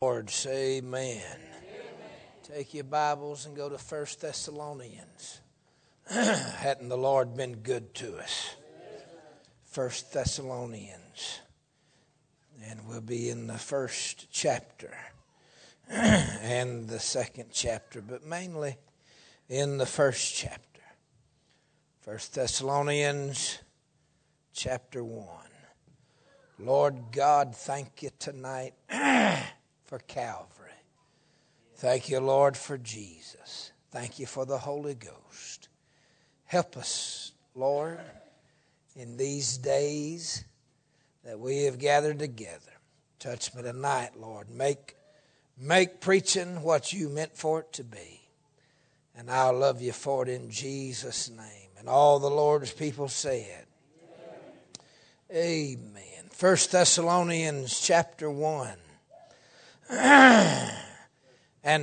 Lord, say amen. Amen. Take your Bibles and go to 1 Thessalonians. Hadn't the Lord been good to us? 1 Thessalonians. And we'll be in the first chapter and the second chapter, but mainly in the first chapter. 1 Thessalonians chapter 1. Lord God, thank you tonight for Calvary. Thank you, Lord, for Jesus. Thank you for the Holy Ghost. Help us, Lord, in these days that we have gathered together. Touch me tonight, Lord. Make preaching what you meant for it to be. And I'll love you for it in Jesus' name. And all the Lord's people said, amen. 1 Thessalonians chapter 1. And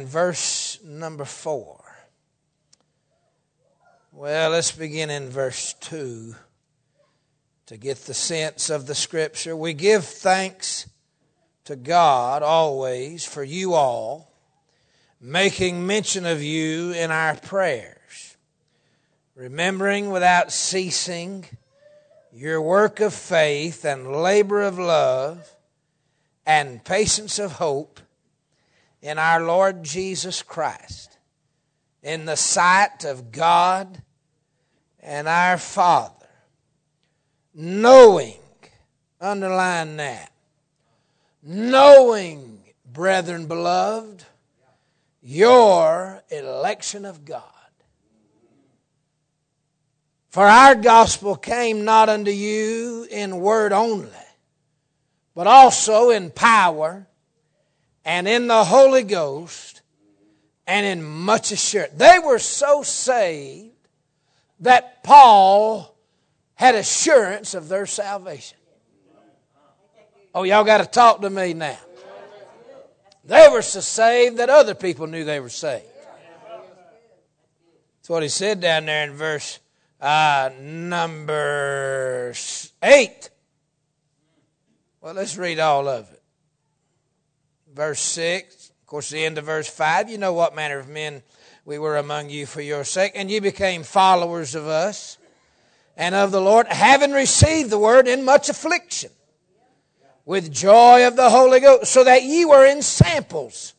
verse number 4. Well, let's begin in verse 2 to get the sense of the Scripture. We give thanks to God always for you all, making mention of you in our prayers, remembering without ceasing your work of faith and labor of love, and patience of hope in our Lord Jesus Christ, in the sight of God and our Father, knowing, underline that, knowing, brethren beloved, your election of God. For our gospel came not unto you in word only, but also in power and in the Holy Ghost and in much assurance. They were so saved that Paul had assurance of their salvation. Oh, y'all got to talk to me now. They were so saved that other people knew they were saved. That's what he said down there in verse number 8. Well, let's read all of it. Verse 6, of course, the end of verse 5. You know what manner of men we were among you for your sake, and you became followers of us and of the Lord, having received the word in much affliction, with joy of the Holy Ghost, so that ye were in samples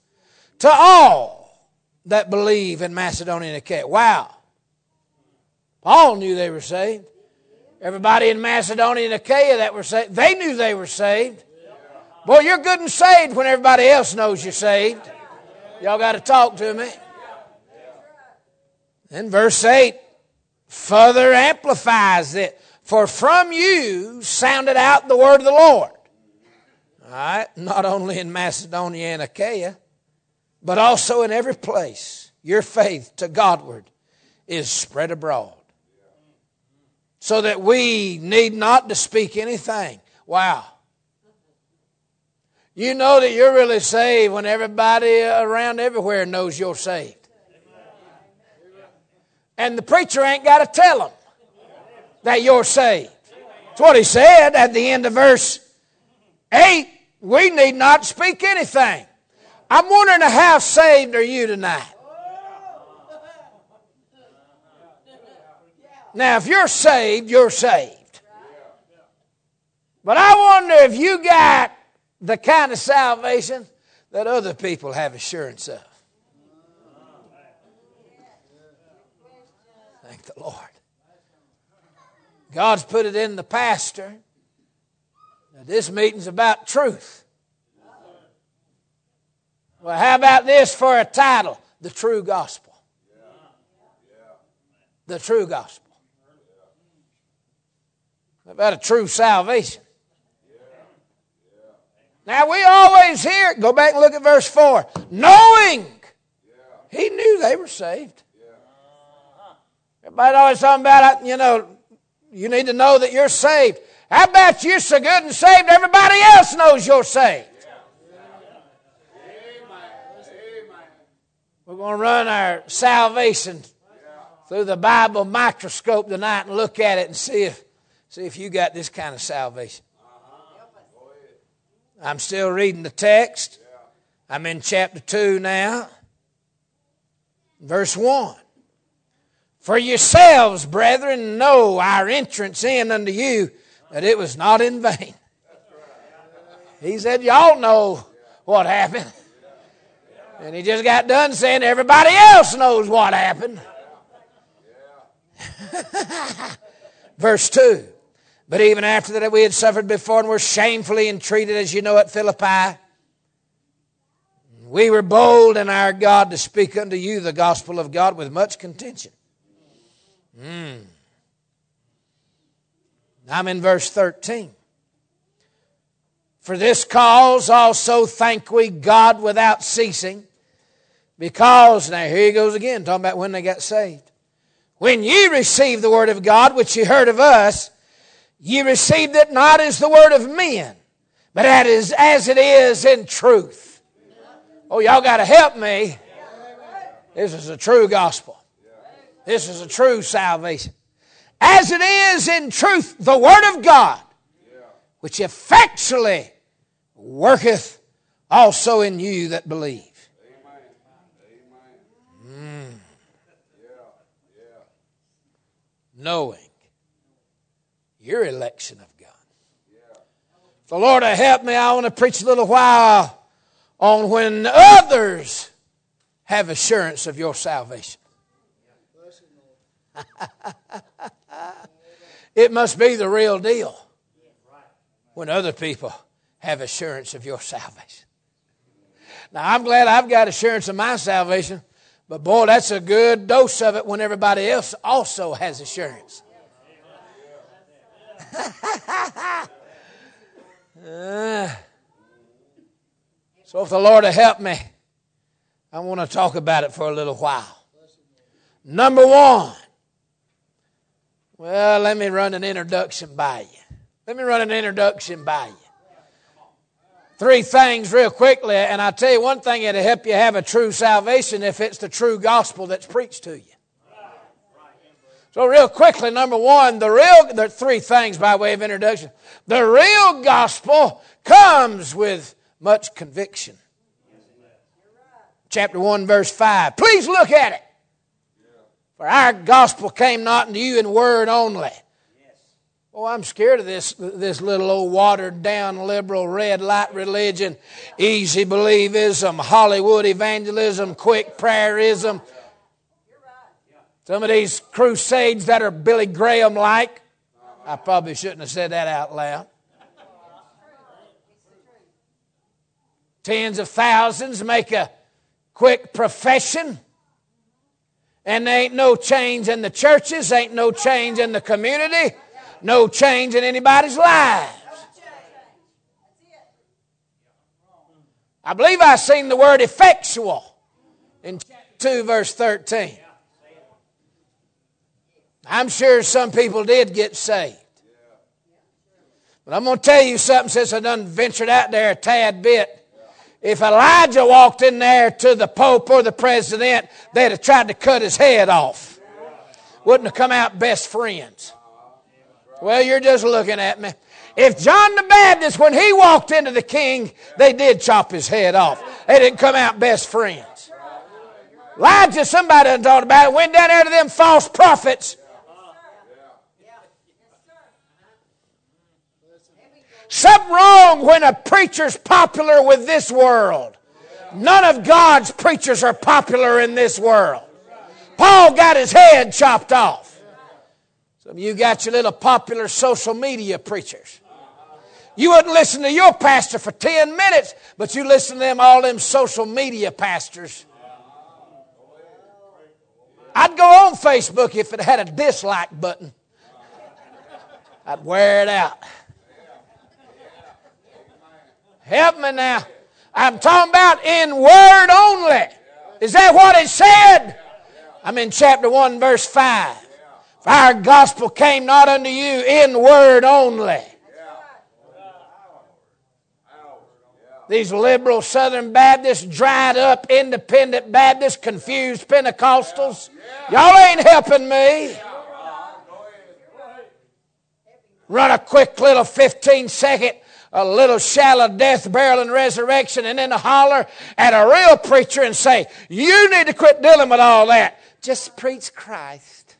to all that believe in Macedonia and Achaia. Wow. Paul knew they were saved. Everybody in Macedonia and Achaia that were saved, they knew they were saved. Boy, you're good and saved when everybody else knows you're saved. Y'all got to talk to me. Then verse 8 further amplifies it. For from you sounded out the word of the Lord. All right, not only in Macedonia and Achaia, but also in every place. Your faith to Godward is spread abroad, so that we need not to speak anything. Wow. You know that you're really saved when everybody around everywhere knows you're saved. And the preacher ain't got to tell them that you're saved. That's what he said at the end of verse 8. We need not speak anything. I'm wondering how saved are you tonight? Now, if you're saved, you're saved. But I wonder if you got the kind of salvation that other people have assurance of. Thank the Lord. God's put it in the pastor that this meeting's about truth. Well, how about this for a title? The True Gospel. The True Gospel. About a true salvation. Now we always hear, go back and look at verse 4. Knowing. He knew they were saved. Everybody always talking about, you need to know that you're saved. How about you're so good and saved, everybody else knows you're saved. We're going to run our salvation through the Bible microscope tonight and look at it and see if you got this kind of salvation. I'm still reading the text. I'm in chapter 2 now, verse 1. For yourselves, brethren, know our entrance in unto you, that it was not in vain. He said, y'all know what happened. And he just got done saying, everybody else knows what happened. Verse 2. But even after that we had suffered before and were shamefully entreated, as you know, at Philippi, we were bold in our God to speak unto you the gospel of God with much contention. I'm in verse 13. For this cause also thank we God without ceasing, because, now here he goes again, talking about when they got saved. When ye received the word of God, which ye heard of us, ye received it not as the word of men, but as it is in truth. Oh, y'all got to help me. This is a true gospel. This is a true salvation. As it is in truth, the word of God, which effectually worketh also in you that believe. Amen. Knowing your election of God. So Lord, help me. I want to preach a little while on when others have assurance of your salvation. It must be the real deal when other people have assurance of your salvation. Now, I'm glad I've got assurance of my salvation, but boy, that's a good dose of it when everybody else also has assurance. So if the Lord will help me, I want to talk about it for a little while. Number one. Well, let me run an introduction by you. 3 things real quickly, and I'll tell you one thing that'll help you have a true salvation if it's the true gospel that's preached to you. So real quickly, number one, there are 3 things by way of introduction. The real gospel comes with much conviction. Chapter 1, verse 5. Please look at it. For our gospel came not unto you in word only. Oh, I'm scared of this little old watered-down liberal red light religion, easy believism, Hollywood evangelism, quick prayerism. Some of these crusades that are Billy Graham-like. I probably shouldn't have said that out loud. Tens of thousands make a quick profession. And there ain't no change in the churches, ain't no change in the community, no change in anybody's lives. I believe I've seen the word effectual in chapter 2, verse 13. I'm sure some people did get saved. But I'm going to tell you something, since I done ventured out there a tad bit. If Elijah walked in there to the Pope or the President, they'd have tried to cut his head off. Wouldn't have come out best friends. Well, you're just looking at me. If John the Baptist, when he walked into the king, they did chop his head off. They didn't come out best friends. Elijah, somebody done talked about it, went down there to them false prophets. Something wrong when a preacher's popular with this world. None of God's preachers are popular in this world. Paul got his head chopped off. Some of you got your little popular social media preachers. You wouldn't listen to your pastor for 10 minutes, but you listen to them, all them social media pastors. I'd go on Facebook if it had a dislike button. I'd wear it out. Help me now. I'm talking about in word only. Is that what it said? I'm in chapter 1, verse 5. For our gospel came not unto you in word only. These liberal Southern Baptists, dried up independent Baptists, confused Pentecostals. Y'all ain't helping me. Run a quick little 15-second a little shallow death, burial, and resurrection, and then holler at a real preacher and say, you need to quit dealing with all that. Just preach Christ.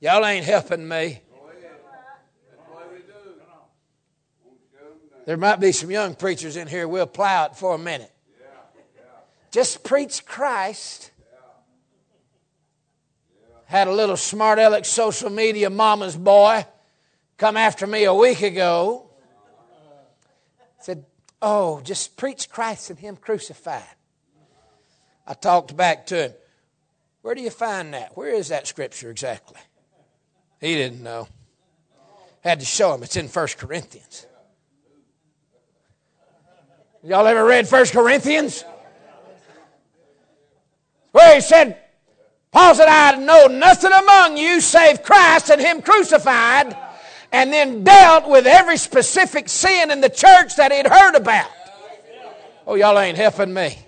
Y'all ain't helping me. There might be some young preachers in here. We'll plow it for a minute. Just preach Christ. Had a little smart aleck social media mama's boy come after me a week ago. Said, oh, just preach Christ and Him crucified. I talked back to him. Where do you find that? Where is that scripture exactly? He didn't know. Had to show him. It's in 1 Corinthians. Y'all ever read 1 Corinthians? Where he said, Paul said, I know nothing among you save Christ and Him crucified, and then dealt with every specific sin in the church that he'd heard about. Oh, y'all ain't helping me.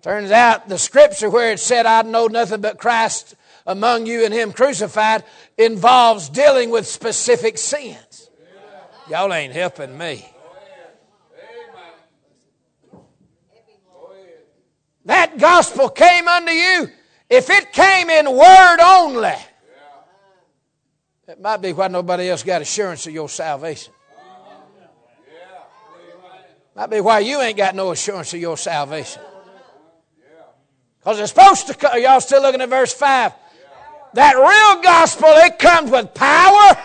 Turns out the scripture where it said, I know nothing but Christ among you and Him crucified, involves dealing with specific sins. Y'all ain't helping me. That gospel came unto you. If it came in word only, that might be why nobody else got assurance of your salvation. Might be why you ain't got no assurance of your salvation. Because it's supposed to come. Y'all still looking at verse 5. That real gospel, it comes with power,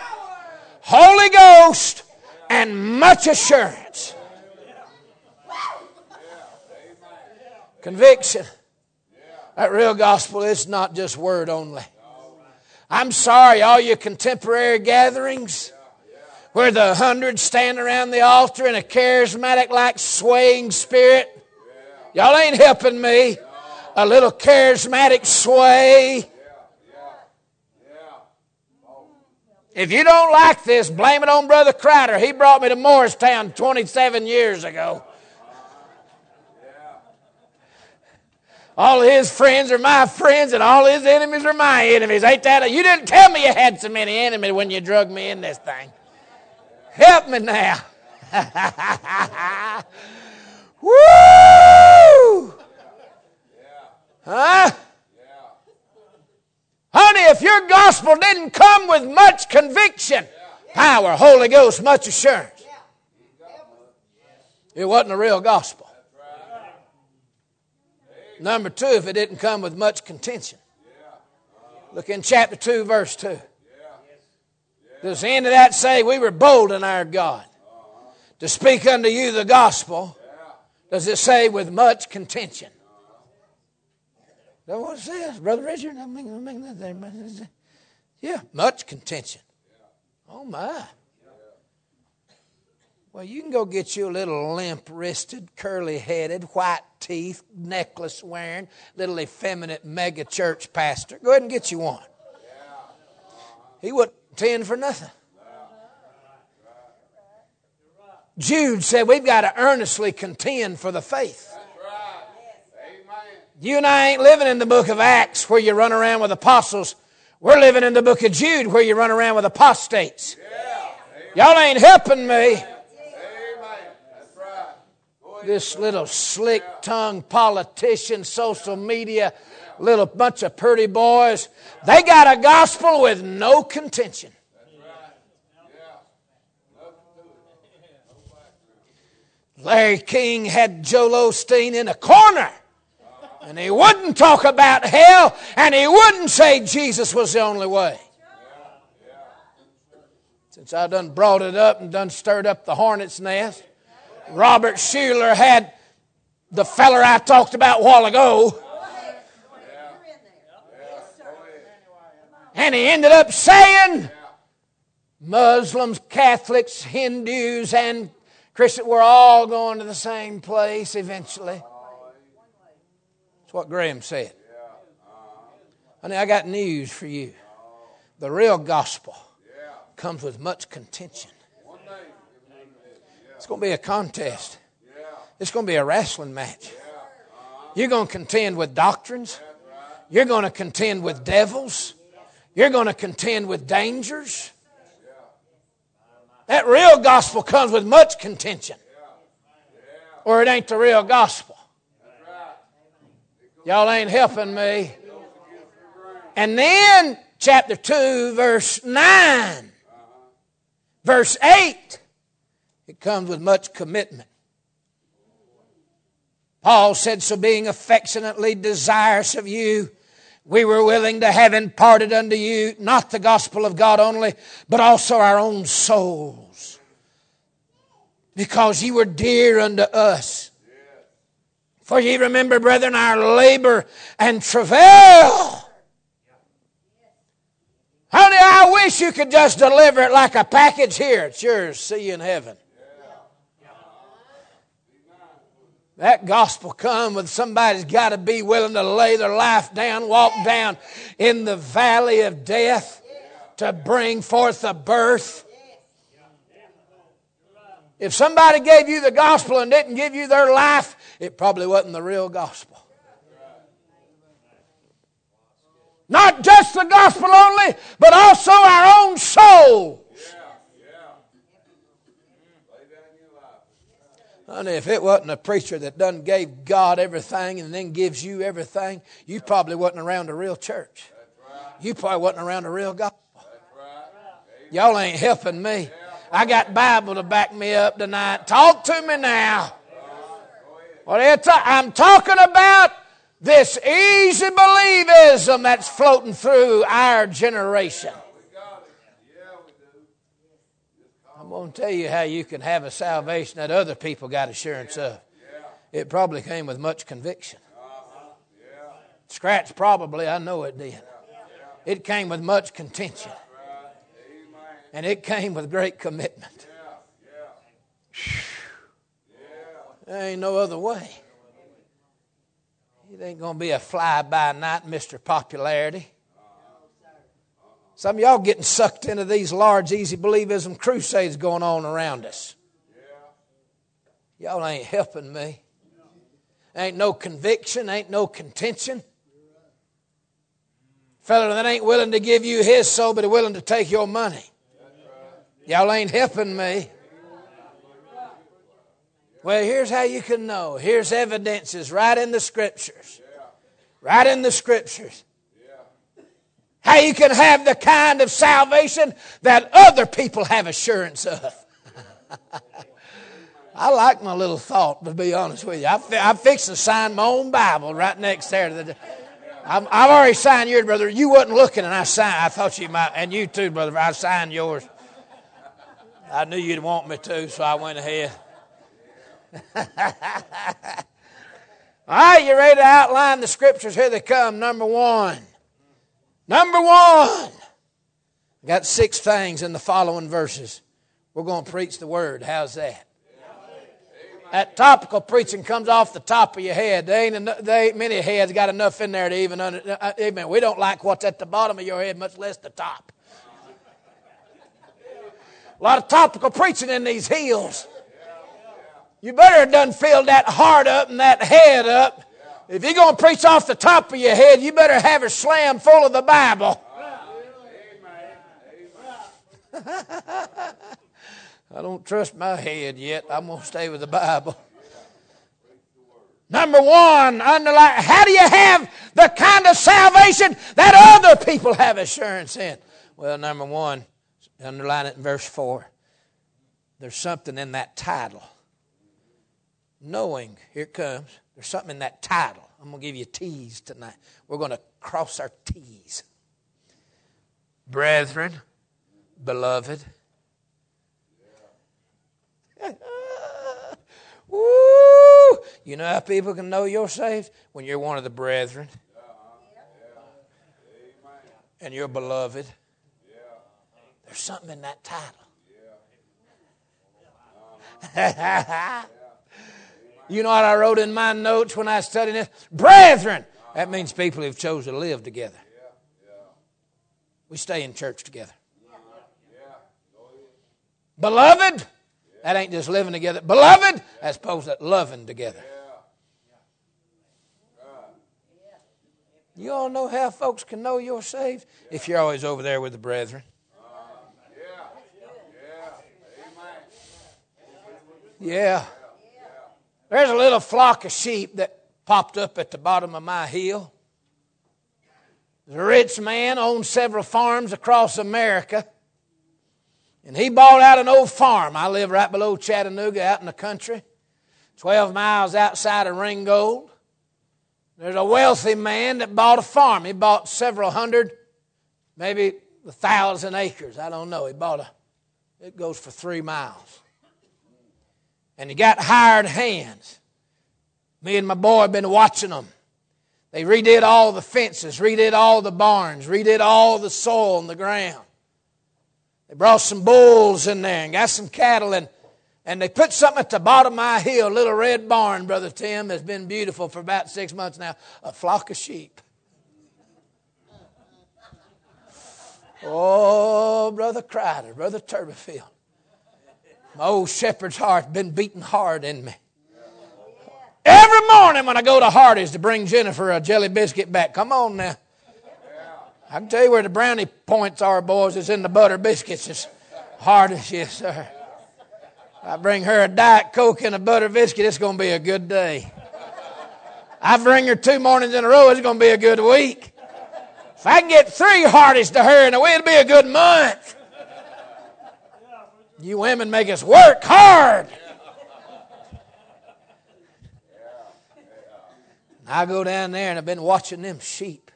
Holy Ghost, and much assurance. Conviction. That real gospel is not just word only. I'm sorry, all your contemporary gatherings where the 100 stand around the altar in a charismatic, like swaying spirit. Y'all ain't helping me. A little charismatic sway. If you don't like this, blame it on Brother Crowder. He brought me to Morristown 27 years ago. All his friends are my friends, and all his enemies are my enemies. Ain't that? You didn't tell me you had so many enemies when you drug me in this thing. Help me now. Woo! Huh? Honey, if your gospel didn't come with much conviction, power, Holy Ghost, much assurance, it wasn't a real gospel. Number 2, if it didn't come with much contention. Look in chapter 2, verse 2. Does the end of that say, we were bold in our God to speak unto you the gospel? Does it say with much contention? That's what it says, Brother Richard. Yeah, much contention. Oh, my. Well, you can go get you a little limp-wristed, curly-headed, white teeth, necklace-wearing, little effeminate mega-church pastor. Go ahead and get you one. He wouldn't attend for nothing. Jude said we've got to earnestly contend for the faith. You and I ain't living in the book of Acts where you run around with apostles. We're living in the book of Jude where you run around with apostates. Y'all ain't helping me. This little slick-tongued politician, social media, little bunch of pretty boys, they got a gospel with no contention. Larry King had Joel Osteen in a corner, and he wouldn't talk about hell, and he wouldn't say Jesus was the only way. Since I done brought it up and done stirred up the hornet's nest, Robert Shuler had the feller I talked about a while ago. And he ended up saying, Muslims, Catholics, Hindus, and Christians, we're all going to the same place eventually. That's what Graham said. Honey, I got news for you. The real gospel comes with much contention. It's going to be a contest. It's going to be a wrestling match. You're going to contend with doctrines. You're going to contend with devils. You're going to contend with dangers. That real gospel comes with much contention. Or it ain't the real gospel. Y'all ain't helping me. And then chapter 2, verse 9, verse 8, it comes with much commitment. Paul said, so being affectionately desirous of you, we were willing to have imparted unto you not the gospel of God only, but also our own souls, because ye were dear unto us. For ye remember, brethren, our labor and travail. Honey, I wish you could just deliver it like a package here. It's yours. See you in heaven. That gospel come with somebody's got to be willing to lay their life down, walk down in the valley of death to bring forth a birth. If somebody gave you the gospel and didn't give you their life, it probably wasn't the real gospel. Not just the gospel only, but also our own soul. Honey, if it wasn't a preacher that done gave God everything and then gives you everything, you probably wasn't around a real church. You probably wasn't around a real gospel. Y'all ain't helping me. I got Bible to back me up tonight. Talk to me now. Well, I'm talking about this easy believism that's floating through our generation. I'm going to tell you how you can have a salvation that other people got assurance of. It probably came with much conviction. Scratch probably, I know it did. It came with much contention. And it came with great commitment. There ain't no other way. It ain't going to be a fly-by-night Mr. Popularity. Some of y'all getting sucked into these large easy believism crusades going on around us. Y'all ain't helping me. Ain't no conviction, ain't no contention. Fellow that ain't willing to give you his soul, but willing to take your money. Y'all ain't helping me. Well, here's how you can know. Here's evidences right in the Scriptures. Right in the Scriptures. How you can have the kind of salvation that other people have assurance of. I like my little thought, to be honest with you. I'm fixing to sign my own Bible right next there. I've already signed yours, brother. You wasn't looking, and I signed. I thought you might, and you too, brother. I signed yours. I knew you'd want me to, so I went ahead. All right, you ready to outline the Scriptures? Here they come. Number one, I got 6 things in the following verses. We're going to preach the Word. How's that? That topical preaching comes off the top of your head. There ain't many heads got enough in there to even amen. We don't like what's at the bottom of your head, much less the top. A lot of topical preaching in these heels. You better have done filled that heart up and that head up. If you're going to preach off the top of your head, you better have her slammed full of the Bible. I don't trust my head yet. I'm going to stay with the Bible. Number one, underline. How do you have the kind of salvation that other people have assurance in? Well, number one, underline it in verse 4. There's something in that title. Knowing, here it comes. There's something in that title. I'm going to give you a tease tonight. We're going to cross our T's. Brethren, beloved. Woo! You know how people can know you're saved? When you're one of the brethren. And you're beloved. There's something in that title. You know what I wrote in my notes when I was studying this? Brethren. That means people who've chosen to live together. We stay in church together. Beloved. That ain't just living together. Beloved. That's supposed to loving together. You all know how folks can know you're saved? If you're always over there with the brethren. Yeah. There's a little flock of sheep that popped up at the bottom of my hill. There's a rich man, owned several farms across America. And he bought out an old farm. I live right below Chattanooga, out in the country, 12 miles outside of Ringgold. There's a wealthy man that bought a farm. He bought several hundred, maybe 1,000 acres. I don't know. He bought it goes for 3 miles. And he got hired hands. Me and my boy have been watching them. They redid all the fences, redid all the barns, redid all the soil on the ground. They brought some bulls in there and got some cattle, and they put something at the bottom of my hill, a little red barn, Brother Tim, that's been beautiful for about 6 months now, a flock of sheep. Oh, Brother Crider, Brother Turbofield. My old shepherd's heart's been beating hard in me. Every morning when I go to Hardee's to bring Jennifer a jelly biscuit back, come on now. I can tell you where the brownie points are, boys. It's in the butter biscuits. It's Hardee's, yes, sir. I bring her a Diet Coke and a butter biscuit. It's going to be a good day. I bring her 2 mornings in a row. It's going to be a good week. If I can get 3 Hardee's to her in a way, it'll be a good month. You women make us work hard. And I go down there and I've been watching them sheep.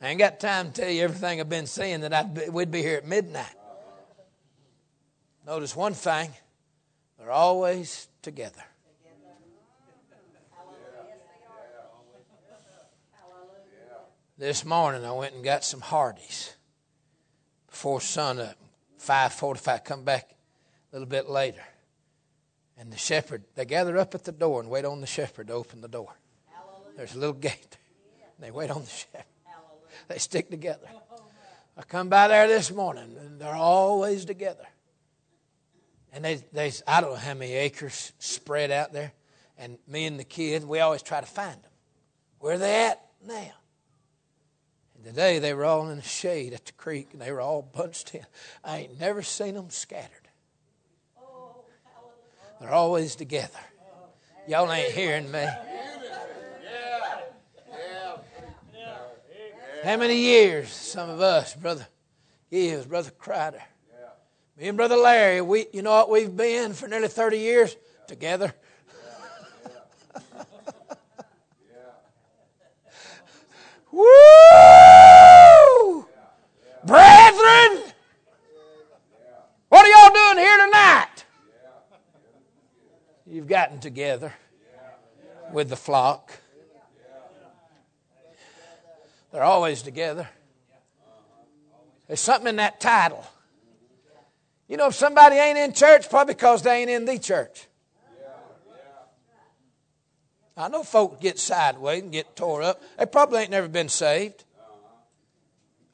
I ain't got time to tell you everything I've been seeing that we'd be here at midnight. Notice one thing, they're always together. This morning I went and got some Hardee's. Before sun up, 5:45, come back a little bit later. And the shepherd, they gather up at the door and wait on the shepherd to open the door. Hallelujah. There's a little gate there. And they wait on the shepherd. Hallelujah. They stick together. I come by there this morning, and they're always together. And they I don't know how many acres spread out there. And me and the kids, we always try to find them. Where are they at now? Today they were all in the shade at the creek, and they were all bunched in. I ain't never seen them scattered. They're always together. Y'all ain't hearing me. How many years some of us, Brother Gibbs, Brother Crider, me and Brother Larry, you know what we've been for nearly 30 years? Together. Woo! Brethren! What are y'all doing here tonight? You've gotten together with the flock. They're always together. There's something in that title. You know, if somebody ain't in church, probably because they ain't in the church. I know folks get sideways and get tore up. They probably ain't never been saved.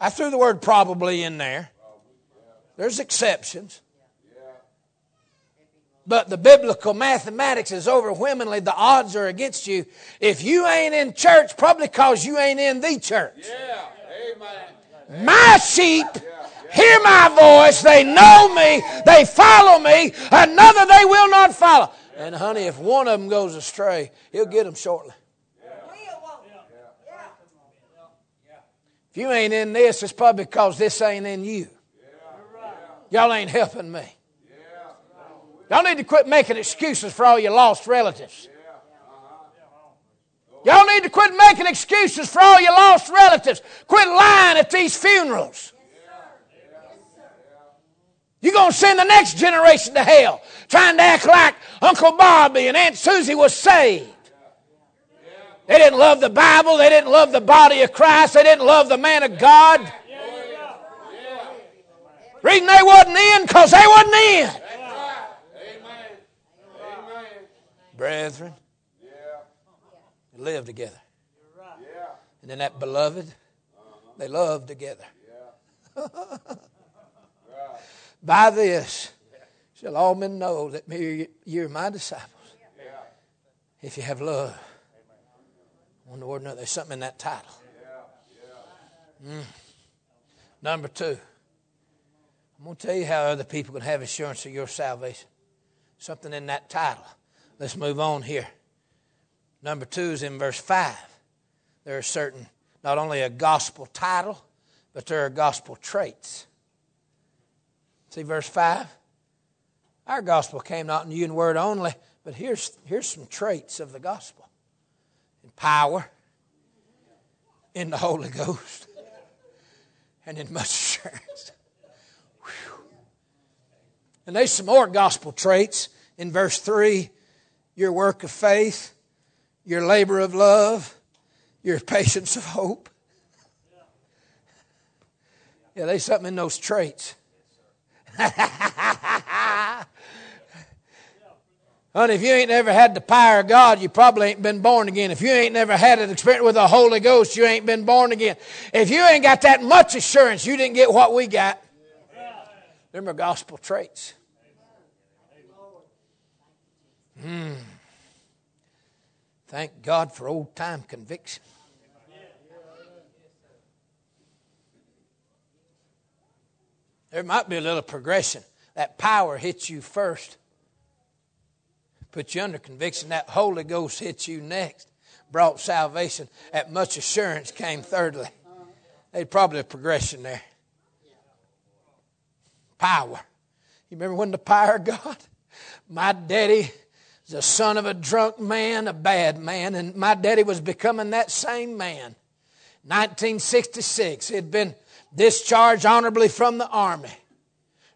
I threw the word probably in there. There's exceptions. But the biblical mathematics is overwhelmingly the odds are against you. If you ain't in church, probably because you ain't in the church. Yeah. Amen. My sheep hear my voice. They know me. They follow me. Another they will not follow. And, honey, if one of them goes astray, he'll get them shortly. If you ain't in this, it's probably because this ain't in you. Y'all ain't helping me. Y'all need to quit making excuses for all your lost relatives. Y'all need to quit making excuses for all your lost relatives. Quit lying at these funerals. You're going to send the next generation to hell trying to act like Uncle Bobby and Aunt Susie was saved. They didn't love the Bible. They didn't love the body of Christ. They didn't love the man of God. The reason they wasn't in because they wasn't in. Brethren, they lived together. And in that beloved, they loved together. By this shall all men know that you are my disciples. If you have love. One word or another. There's something in that title. Number 2. I'm I'm going to tell you how other people can have assurance of your salvation. Something in that title. Let's move on here. Number 2 is in verse 5. There are certain, not only a gospel title, but there are gospel traits. See verse 5? Our gospel came not in you in word only, but here's some traits of the gospel. In power, in the Holy Ghost, and in much assurance. Whew. And there's some more gospel traits. In verse 3, your work of faith, your labor of love, your patience of hope. Yeah, there's something in those traits. Honey, if you ain't never had the power of God, you probably ain't been born again. If you ain't never had an experience with the Holy Ghost, you ain't been born again. If you ain't got that much assurance, you didn't get what we got. Them are gospel traits. Thank God for old-time conviction. There might be a little progression. That power hits you first. Put you under conviction. That Holy Ghost hits you next. Brought salvation. That much assurance came thirdly. There's probably a progression there. Power. You remember when the power of God? My daddy was the son of a drunk man, a bad man. And my daddy was becoming that same man. 1966. He had been discharged honorably from the army,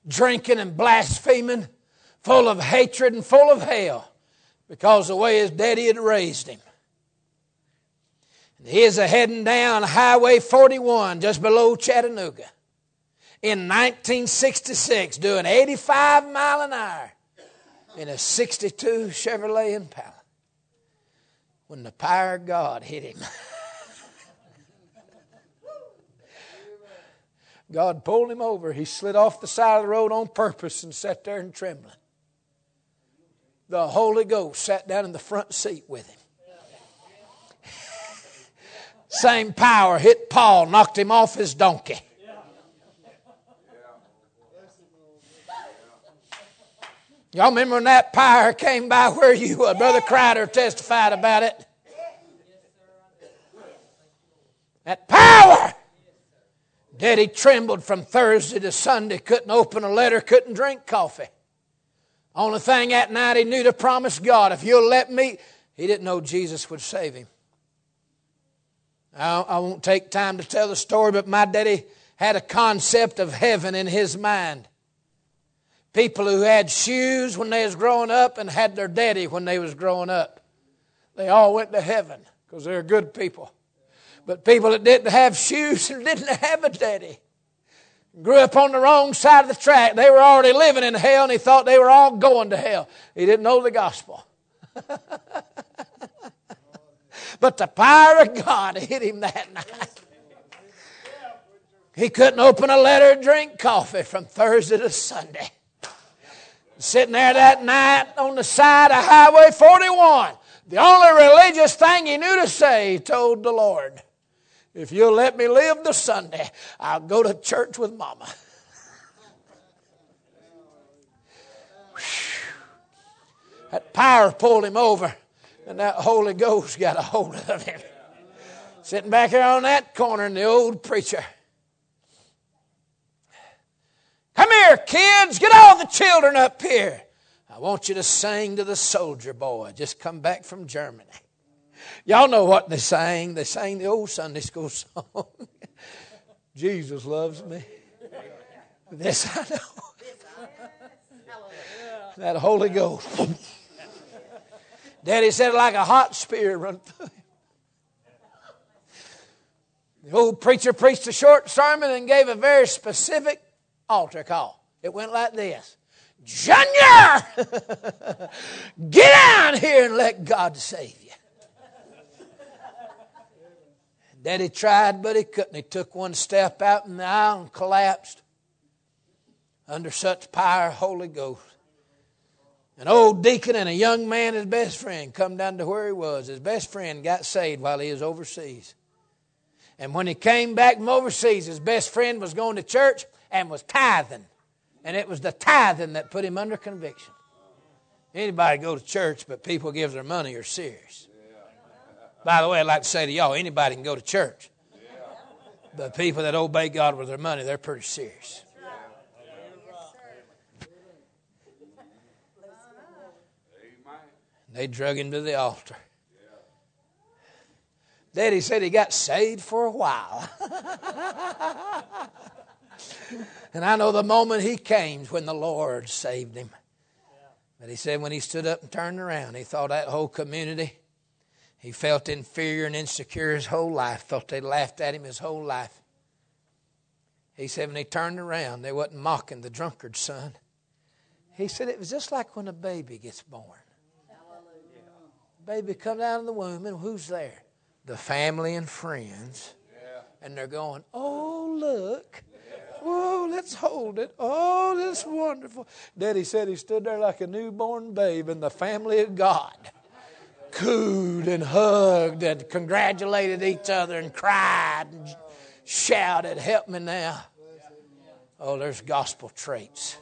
drinking and blaspheming, full of hatred and full of hell because of the way his daddy had raised him. And he is heading down Highway 41 just below Chattanooga in 1966 doing 85 mile an hour in a 62 Chevrolet Impala when the power of God hit him. God pulled him over. He slid off the side of the road on purpose and sat there and trembling. The Holy Ghost sat down in the front seat with him. Same power hit Paul, knocked him off his donkey. Y'all remember when that power came by where you were? Brother Crider testified about it. That power! Daddy trembled from Thursday to Sunday, couldn't open a letter, couldn't drink coffee. Only thing that night he knew to promise God, if you'll let me, he didn't know Jesus would save him. I won't take time to tell the story, but my daddy had a concept of heaven in his mind. People who had shoes when they was growing up and had their daddy when they was growing up, they all went to heaven because they were good people. But people that didn't have shoes and didn't have a daddy grew up on the wrong side of the track. They were already living in hell, and he thought they were all going to hell. He didn't know the gospel. But the power of God hit him that night. He couldn't open a letter or drink coffee from Thursday to Sunday. Sitting there that night on the side of Highway 41, the only religious thing he knew to say, he told the Lord, if you'll let me live this Sunday, I'll go to church with Mama. That power pulled him over, and that Holy Ghost got a hold of him. Sitting back here on that corner, and the old preacher. Come here, kids. Get all the children up here. I want you to sing to the soldier boy. Just come back from Germany. Y'all know what they sang. They sang the old Sunday school song. Jesus loves me. This I know. That Holy Ghost. Daddy said it like a hot spear run through him. The old preacher preached a short sermon and gave a very specific altar call. It went like this. Junior, get down here and let God save you. Daddy tried, but he couldn't. He took one step out in the aisle and collapsed under such power, Holy Ghost. An old deacon and a young man, his best friend, come down to where he was. His best friend got saved while he was overseas. And when he came back from overseas, his best friend was going to church and was tithing. And it was the tithing that put him under conviction. Anybody go to church, but people give their money are serious. By the way, I'd like to say to y'all, anybody can go to church. But people that obey God with their money, they're pretty serious. They drug him to the altar. Daddy said he got saved for a while. And I know the moment he came when the Lord saved him. But he said when he stood up and turned around, he thought that whole community, he felt inferior and insecure his whole life, thought they laughed at him his whole life. He said when he turned around, they wasn't mocking the drunkard's son. He said it was just like when a baby gets born. Baby comes out of the womb, and who's there? The family and friends. Yeah. And they're going, oh, look. Yeah. Oh, let's hold it. Oh, that's wonderful. Daddy said he stood there like a newborn babe in the family of God. Cooed and hugged and congratulated each other and cried and shouted, help me now. Oh, there's gospel traits.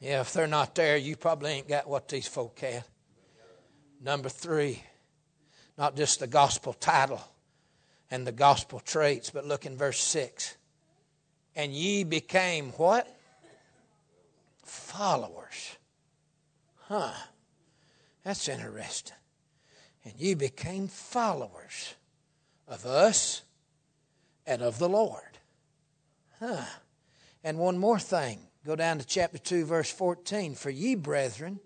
Yeah, if they're not there, you probably ain't got what these folk had. Number 3, not just the gospel title and the gospel traits, but look in verse 6. And ye became what? Followers. Huh. That's interesting. And ye became followers of us and of the Lord. Huh. And one more thing. Go down to chapter 2, verse 14. For ye, brethren,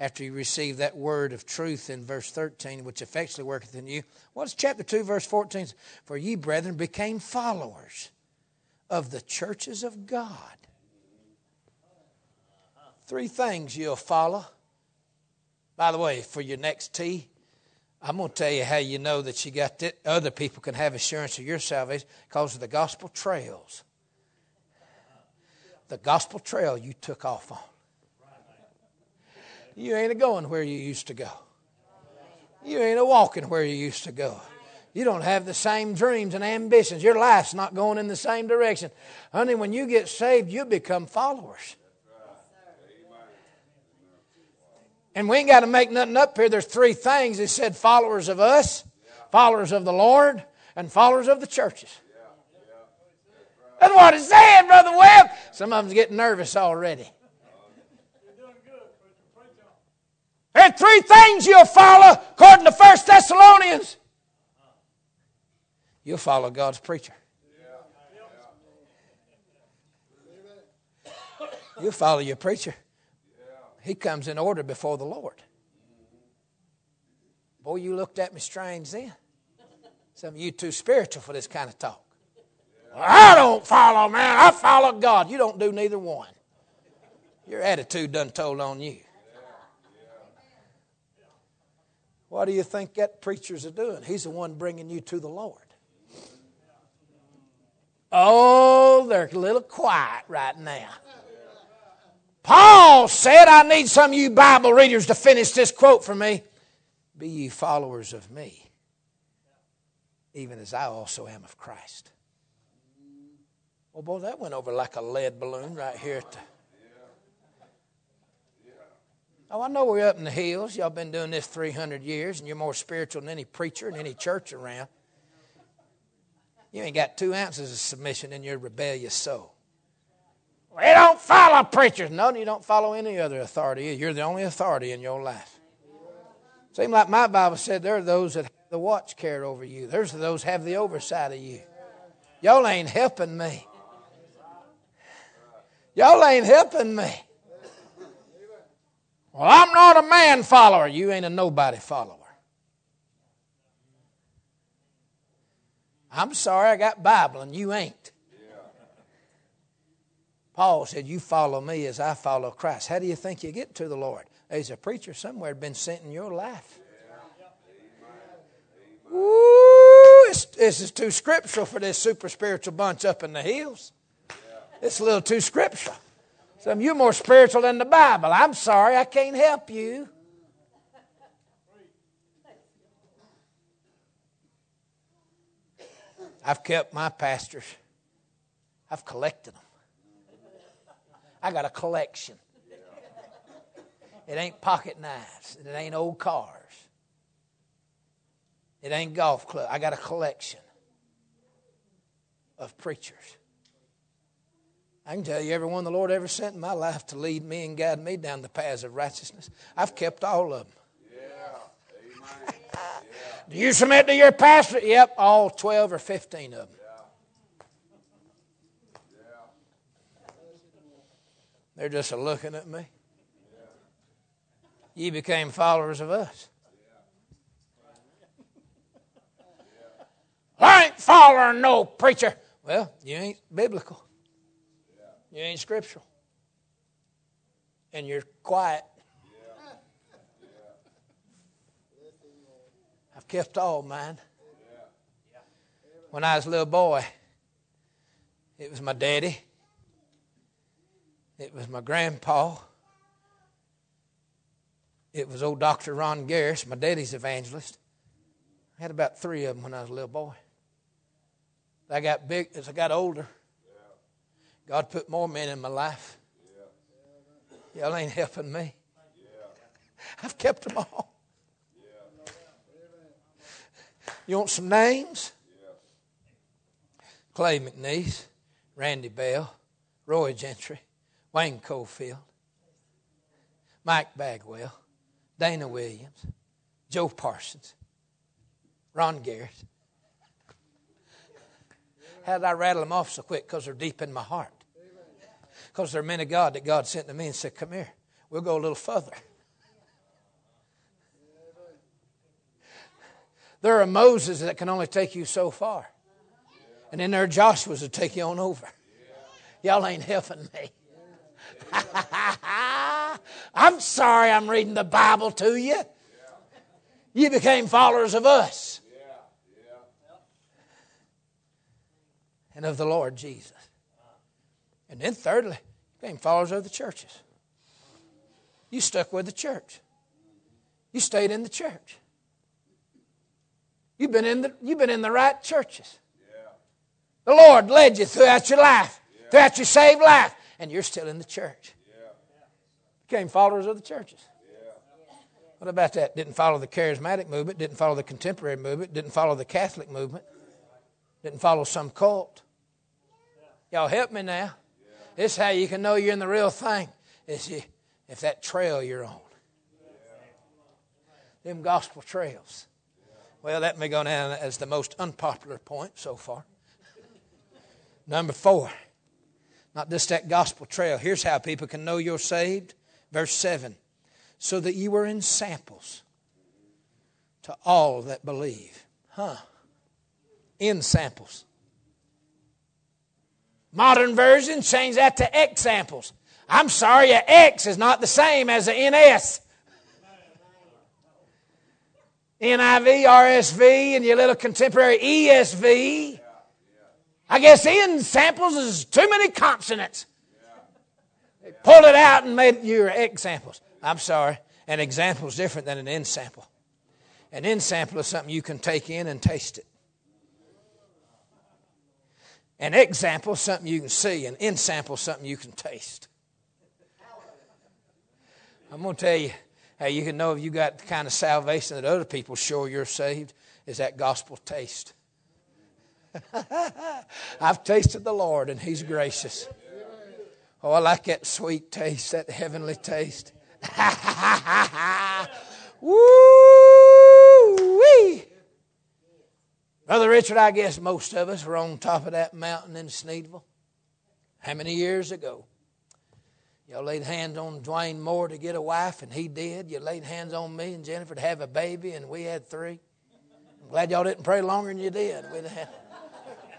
after you receive that word of truth in verse 13, which effectually worketh in you. What's chapter 2, verse 14? For ye, brethren, became followers of the churches of God. 3 things you'll follow. By the way, for your next tea, I'm going to tell you how you know that you got it. Other people can have assurance of your salvation because of the gospel trails. The gospel trail you took off on. You ain't a-going where you used to go. You ain't a-walking where you used to go. You don't have the same dreams and ambitions. Your life's not going in the same direction. Honey, when you get saved, you become followers. And we ain't got to make nothing up here. There's 3 things. It said followers of us, followers of the Lord, and followers of the churches. That's what it said, Brother Webb. Some of them's getting nervous already. There are 3 things you'll follow according to 1 Thessalonians. You'll follow God's preacher. You'll follow your preacher. He comes in order before the Lord. Boy, you looked at me strange then. Some of you too spiritual for this kind of talk. Well, I don't follow, man. I follow God. You don't do neither one. Your attitude done told on you. What do you think that preacher's doing? He's the one bringing you to the Lord. Oh, they're a little quiet right now. Paul said, I need some of you Bible readers to finish this quote for me. Be ye followers of me, even as I also am of Christ. Well, boy, that went over like a lead balloon right here at the... Oh, I know we're up in the hills. Y'all been doing this 300 years, and you're more spiritual than any preacher and any church around. You ain't got 2 ounces of submission in your rebellious soul. We don't follow preachers. No, you don't follow any other authority. You're the only authority in your life. Seems like my Bible said there are those that have the watch carried over you. There's those have the oversight of you. Y'all ain't helping me. Y'all ain't helping me. Well, I'm not a man follower. You ain't a nobody follower. I'm sorry, I got Bible and you ain't. Yeah. Paul said, you follow me as I follow Christ. How do you think you get to the Lord? There's a preacher somewhere been sent in your life. Yeah. Ooh, this is too scriptural for this super spiritual bunch up in the hills. Yeah. It's a little too scriptural. Some of you are more spiritual than the Bible. I'm sorry, I can't help you. I've kept my pastors. I've collected them. I got a collection. It ain't pocket knives. It ain't old cars. It ain't golf club. I got a collection of preachers. I can tell you every one the Lord ever sent in my life to lead me and guide me down the paths of righteousness. I've kept all of them. Yeah. Amen. Yeah. Do you submit to your pastor? Yep, all 12 or 15 of them. Yeah. Yeah. They're just looking at me. Yeah. Ye became followers of us. I ain't following no preacher. Well, you ain't biblical. You ain't scriptural. And you're quiet. Yeah. Yeah. I've kept all mine. Yeah. When I was a little boy, it was my daddy. It was my grandpa. It was old Dr. Ron Garris, my daddy's evangelist. I had about 3 of them when I was a little boy. I got big as I got older. God put more men in my life. Y'all ain't helping me. I've kept them all. You want some names? Clay McNeese, Randy Bell, Roy Gentry, Wayne Cofield, Mike Bagwell, Dana Williams, Joe Parsons, Ron Garrett. How did I rattle them off so quick? Because they're deep in my heart. Because there are men of God that God sent to me and said, come here, we'll go a little further. There are Moses that can only take you so far. And then there are Joshua's that take you on over. Y'all ain't helping me. I'm sorry I'm reading the Bible to you. You became followers of us. And of the Lord Jesus. And then thirdly, you became followers of the churches. You stuck with the church. You stayed in the church. You've been in the right churches. Yeah. The Lord led you throughout your life, throughout your saved life, and you're still in the church. Yeah. Became followers of the churches. Yeah. What about that? Didn't follow the charismatic movement, didn't follow the contemporary movement, didn't follow the Catholic movement, didn't follow some cult. Y'all help me now. This is how you can know you're in the real thing. Is if that trail you're on. Them gospel trails. Well, that may go down as the most unpopular point so far. Number 4. Not just that gospel trail. Here's how people can know you're saved. Verse 7. So that you were in samples to all that believe. Huh? In samples. Modern version changed that to X samples. I'm sorry, your X is not the same as the NS. NIV, RSV, and your little contemporary ESV. I guess in samples is too many consonants. They pulled it out and made your X samples. I'm sorry. An example is different than an in sample. An in sample is something you can take in and taste it. An example is something you can see. An ensample is something you can taste. I'm going to tell you how you can know if you got the kind of salvation that other people sure you're saved is that gospel taste. I've tasted the Lord and He's gracious. Oh, I like that sweet taste, that heavenly taste. Woo-wee! Brother Richard, I guess most of us were on top of that mountain in Sneedville. How many years ago? Y'all laid hands on Dwayne Moore to get a wife, and he did. You laid hands on me and Jennifer to have a baby, and we had 3. I'm glad y'all didn't pray longer than you did. We'd have had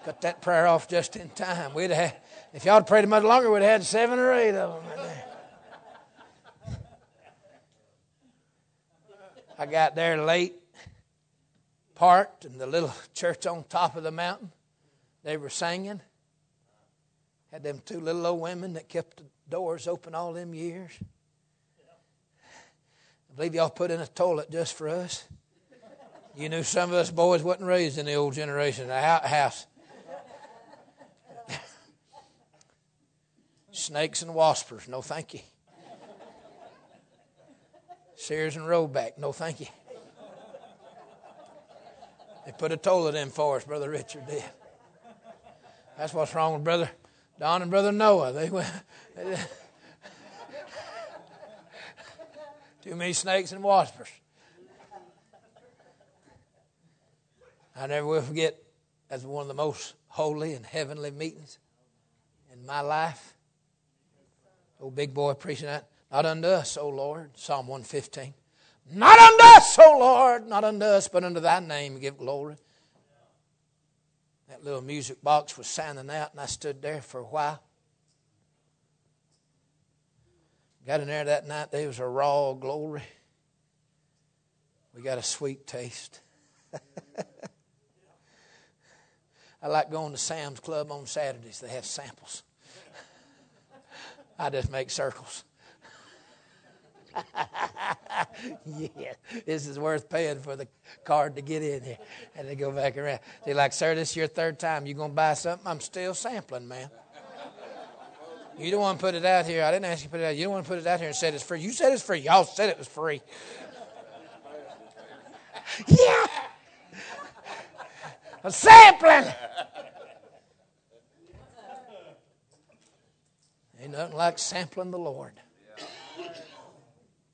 cut that prayer off just in time. We'd have, if y'all had prayed much longer, we'd have had 7 or 8 of them right there. I got there late. Parked and the little church on top of the mountain, they were singing. Had them 2 little old women that kept the doors open all them years. I believe y'all put in a toilet just for us. You knew some of us boys wasn't raised in the old generation, in the outhouse. Snakes and waspers, no thank you. Sears and Roeback, no thank you. They put a toilet in for us, Brother Richard did. That's what's wrong with Brother Don and Brother Noah. They went too many snakes and waspers. I never will forget, that's one of the most holy and heavenly meetings in my life. Old big boy preaching that. Not unto us, O Lord, Psalm 115. Not unto us, O Lord, not unto us, but unto thy name give glory. That little music box was sounding out, and I stood there for a while. Got in there that night, there was a raw glory. We got a sweet taste. I like going to Sam's Club on Saturdays. They have samples. I just make circles. Yeah, this is worth paying for the card to get in here. And they go back around. They're like, sir, this is your third time. You going to buy something? I'm still sampling, man. You don't want to put it out here. I didn't ask you to put it out. You don't want to put it out here and said it's free. You said it's free. Y'all said it was free. Yeah. I'm sampling. Ain't nothing like sampling the Lord.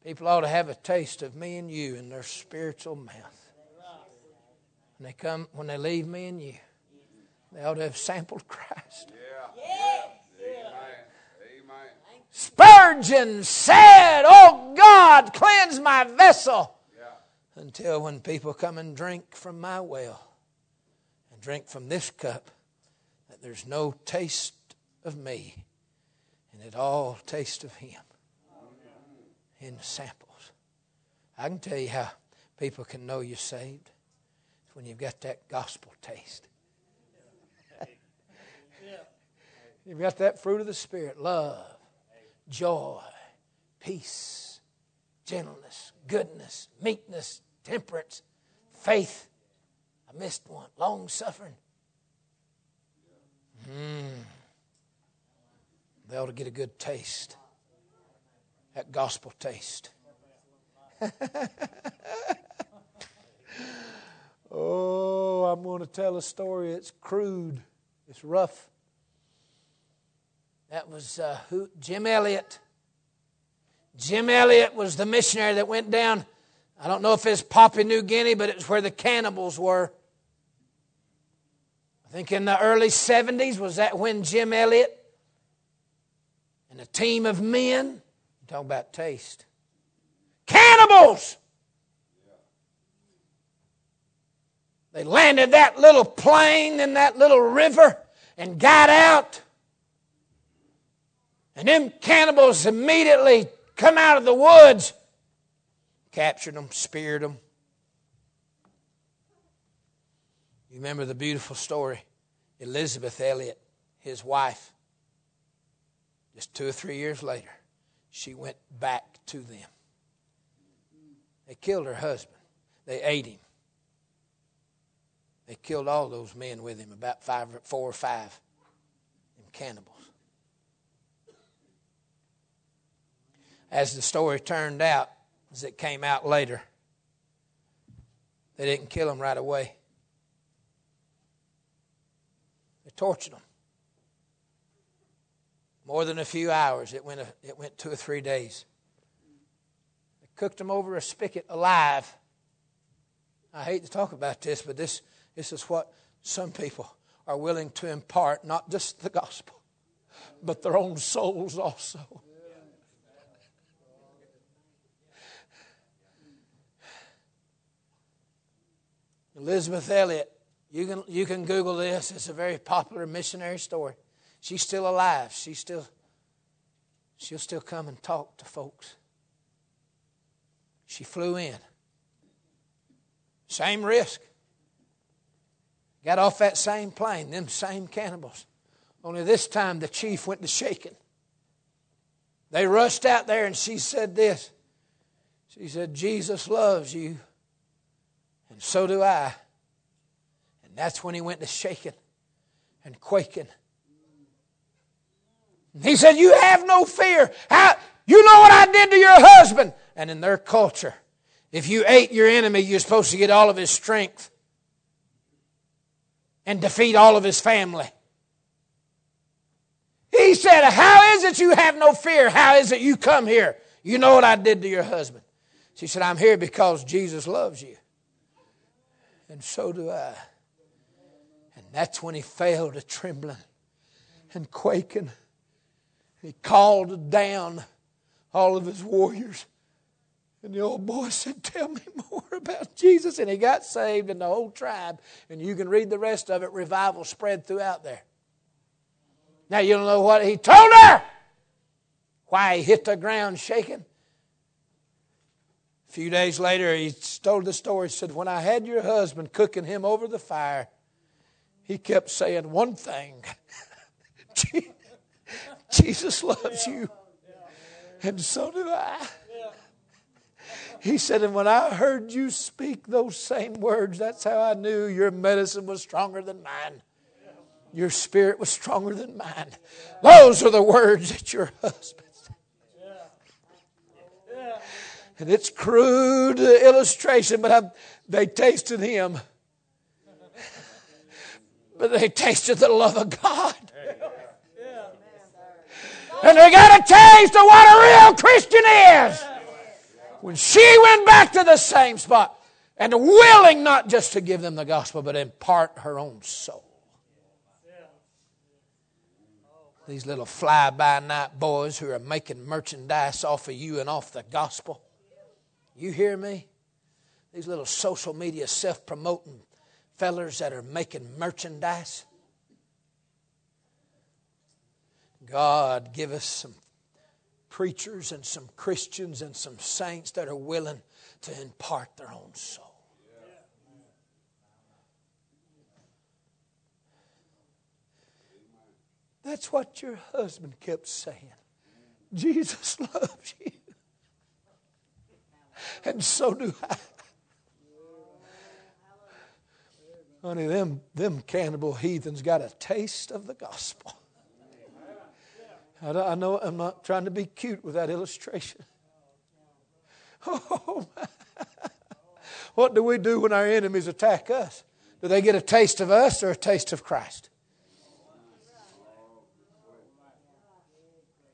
People ought to have a taste of me and you in their spiritual mouth. When they come, when they leave me and you, they ought to have sampled Christ. Yeah. Yes. Amen. Spurgeon said, "Oh God, cleanse my vessel." Yeah. Until when people come and drink from my well and drink from this cup, that there's no taste of me, and it all tastes of Him. In the samples. I can tell you how people can know you're saved. It's when you've got that gospel taste. You've got that fruit of the Spirit. Love, joy, peace, gentleness, goodness, meekness, temperance, faith. I missed one. Long suffering. They ought to get a good taste. That gospel taste. Oh, I'm going to tell a story. It's crude. It's rough. That was Jim Elliott. Jim Elliott was the missionary that went down. I don't know if it's Papua New Guinea, but it's where the cannibals were. I think in the early 70s, was that when Jim Elliott and a team of men... Talking about taste. Cannibals! They landed that little plane in that little river and got out. And them cannibals immediately come out of the woods. Captured them, speared them. You remember the beautiful story. Elizabeth Elliot, his wife, just 2 or 3 years later. She went back to them. They killed her husband. They ate him. They killed all those men with him, about 4 or 5, them cannibals. As the story turned out, as it came out later, they didn't kill him right away. They tortured him. More than a few hours. It went 2 or 3 days. They cooked them over a spigot alive. I hate to talk about this, but this is what some people are willing to impart, not just the gospel, but their own souls also. Elizabeth Elliot, you can Google this. It's a very popular missionary story. She's still alive. She'll still come and talk to folks. She flew in. Same risk. Got off that same plane, them same cannibals. Only this time the chief went to shaking. They rushed out there and she said this. She said, Jesus loves you and so do I. And that's when he went to shaking and quaking. He said, you have no fear. You know what I did to your husband. And in their culture, if you ate your enemy, you're supposed to get all of his strength and defeat all of his family. He said, how is it you have no fear? How is it you come here? You know what I did to your husband. She said, I'm here because Jesus loves you. And so do I. And that's when he fell to trembling and quaking. He called down all of his warriors. And the old boy said, tell me more about Jesus. And he got saved, and the whole tribe, and you can read the rest of it, revival spread throughout there. Now you don't know what he told her. Why he hit the ground shaking. A few days later, he told the story. He said, when I had your husband cooking him over the fire, he kept saying one thing. Jesus loves you. And so do I. He said, and when I heard you speak those same words, that's how I knew your medicine was stronger than mine. Your spirit was stronger than mine. Those are the words that your husband said. And it's crude illustration, but they tasted him. But they tasted the love of God. And they got a taste of what a real Christian is. When she went back to the same spot and willing not just to give them the gospel, but impart her own soul. These little fly-by-night boys who are making merchandise off of you and off the gospel. You hear me? These little social media self-promoting fellers that are making merchandise. God, give us some preachers and some Christians and some saints that are willing to impart their own soul. That's what your husband kept saying. Jesus loves you. And so do I. Honey, them cannibal heathens got a taste of the gospel. I know I'm not trying to be cute with that illustration. Oh, my. What do we do when our enemies attack us? Do they get a taste of us or a taste of Christ?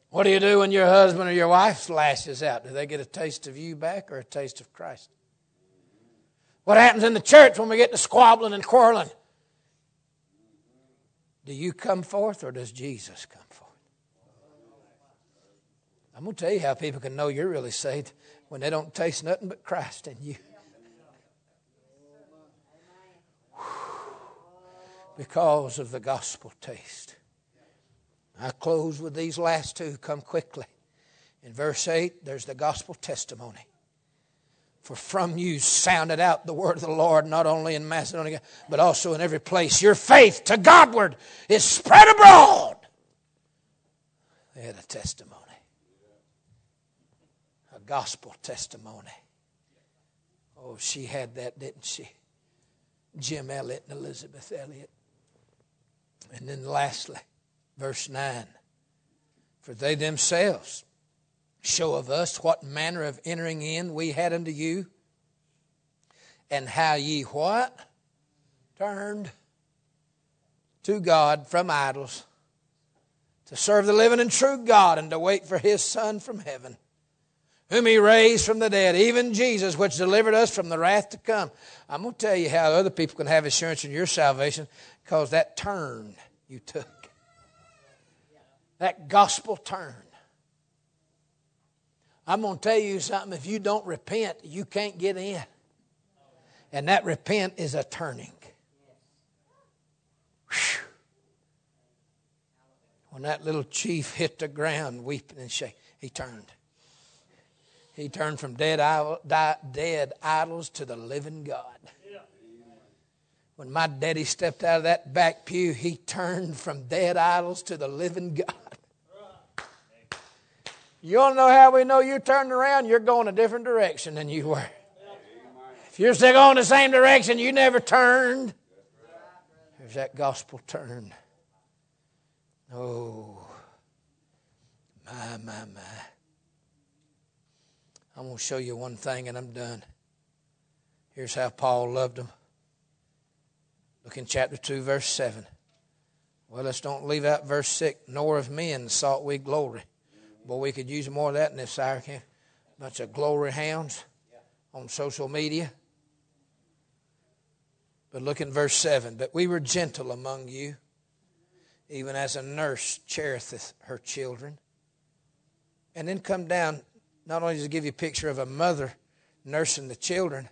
What do you do when your husband or your wife lashes out? Do they get a taste of you back or a taste of Christ? What happens in the church when we get to squabbling and quarreling? Do you come forth or does Jesus come forth? I'm going to tell you how people can know you're really saved when they don't taste nothing but Christ in you. Because of the gospel taste. I close with these last two. Come quickly. In verse 8, there's the gospel testimony. For from you sounded out the word of the Lord, not only in Macedonia, but also in every place. Your faith to Godward is spread abroad. They had a testimony. A gospel testimony. Oh, she had that, didn't she? Jim Elliott and Elizabeth Elliot. And then lastly, Verse 9, for they themselves show of us what manner of entering in we had unto you, and how ye what? Turned to God from idols to serve the living and true God, and to wait for his Son from heaven, whom he raised from the dead, even Jesus, which delivered us from the wrath to come. I'm going to tell you how other people can have assurance in your salvation, because that turn you took. That gospel turn. I'm going to tell you something. If you don't repent, you can't get in. And that repent is a turning. Whew. When that little chief hit the ground weeping and shaking, he turned. He turned from dead idols to the living God. When my daddy stepped out of that back pew, he turned from dead idols to the living God. You want to know how we know you turned around? You're going a different direction than you were. If you're still going the same direction, you never turned. There's that gospel turn. Oh, My. I'm going to show you one thing and I'm done. Here's how Paul loved them. Look in chapter 2, verse 7. Well, let's don't leave out verse 6. Nor of men sought we glory. Boy, we could use more of that in this hour. Can't? Bunch of glory hounds on social media. But look in verse 7. But we were gentle among you, even as a nurse cherisheth her children. And then come down, not only does it give you a picture of a mother nursing the children,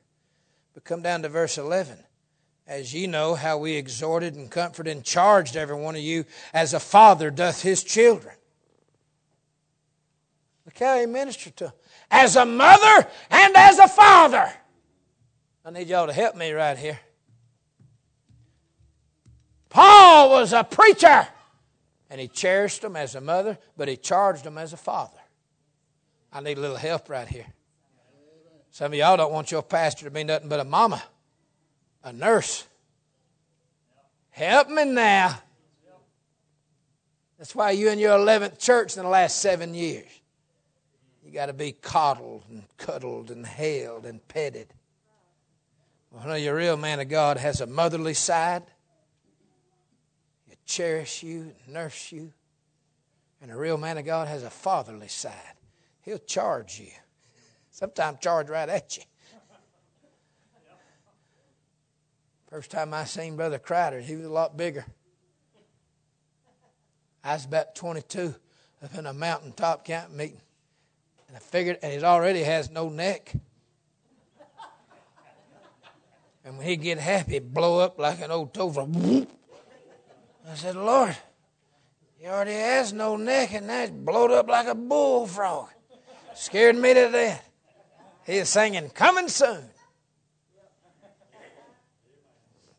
but come down to verse 11. As ye know how we exhorted and comforted and charged every one of you as a father doth his children. Look how he ministered to them. As a mother and as a father. I need y'all to help me right here. Paul was a preacher. And he cherished them as a mother, but he charged them as a father. I need a little help right here. Some of y'all don't want your pastor to be nothing but a mama, a nurse. Help me now. That's why you in your 11th church in the last 7 years. You got to be coddled and cuddled and held and petted. Well, I know your real man of God has a motherly side. He'll cherish you, nurse you. And a real man of God has a fatherly side. He'll charge you. Sometimes charge right at you. First time I seen Brother Crider, he was a lot bigger. I was about 22 up in a mountaintop camp meeting. And I figured, and he already has no neck. And when he get happy, he'd blow up like an old tofu. I said, Lord, he already has no neck, and now he's blowed up like a bullfrog. Scared me to death. He is singing, coming soon.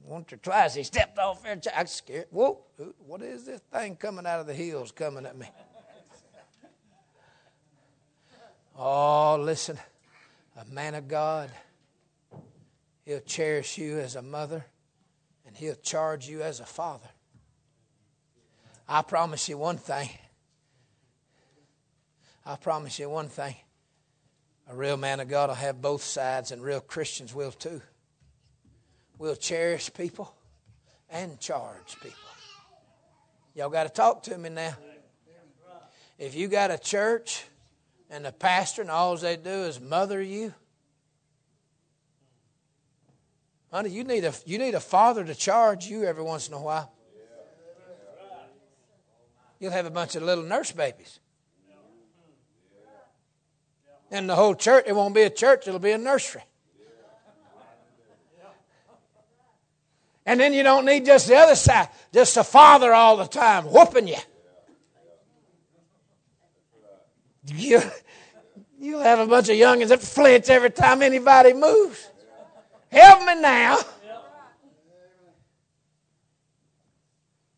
Once or twice he stepped off there. I was scared. Whoa, what is this thing coming out of the hills coming at me? Oh, listen, a man of God, he'll cherish you as a mother, and he'll charge you as a father. I promise you one thing. I promise you one thing. A real man of God will have both sides, and real Christians will too. We'll cherish people and charge people. Y'all got to talk to me now. If you got a church and a pastor and all they do is mother you, honey, you need a father to charge you every once in a while. You'll have a bunch of little nurse babies. And the whole church, it won't be a church, it'll be a nursery. And then you don't need just the other side, just a father all the time whooping you. You'll have a bunch of youngins that flinch every time anybody moves. Help me now.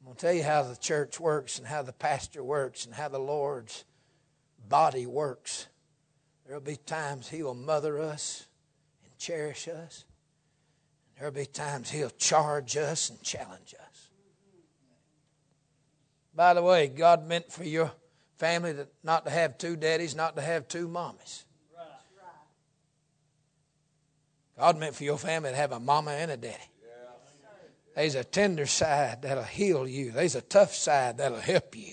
I'm going to tell you how the church works and how the pastor works and how the Lord's body works. There will be times He will mother us and cherish us. There will be times He'll charge us and challenge us. By the way, God meant for your family not to have two daddies, not to have two mommies. God meant for your family to have a mama and a daddy. There's a tender side that'll heal you. There's a tough side that'll help you.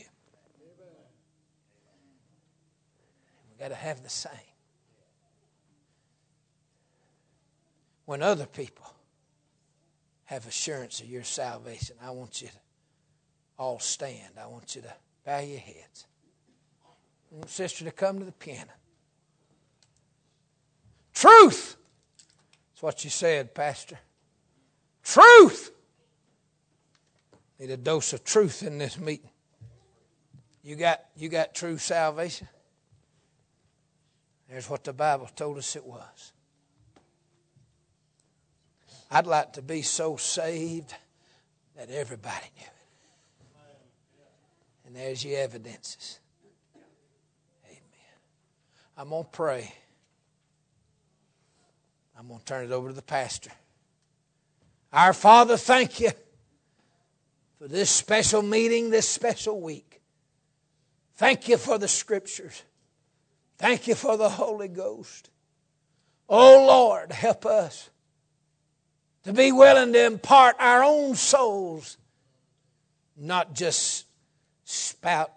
We've got to have the same. When other people have assurance of your salvation, I want you to all stand. I want you to bow your heads. I want sister to come to the piano. Truth! That's what you said, Pastor. Truth! Need a dose of truth in this meeting. You got true salvation? There's what the Bible told us it was. I'd like to be so saved that everybody knew it. And there's your evidences. Amen. I'm going to pray. I'm going to turn it over to the pastor. Our Father, thank you for this special meeting, this special week. Thank you for the Scriptures. Thank you for the Holy Ghost. Oh, Lord, help us to be willing to impart our own souls, not just spout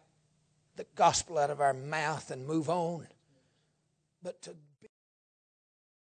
the gospel out of our mouth and move on, but to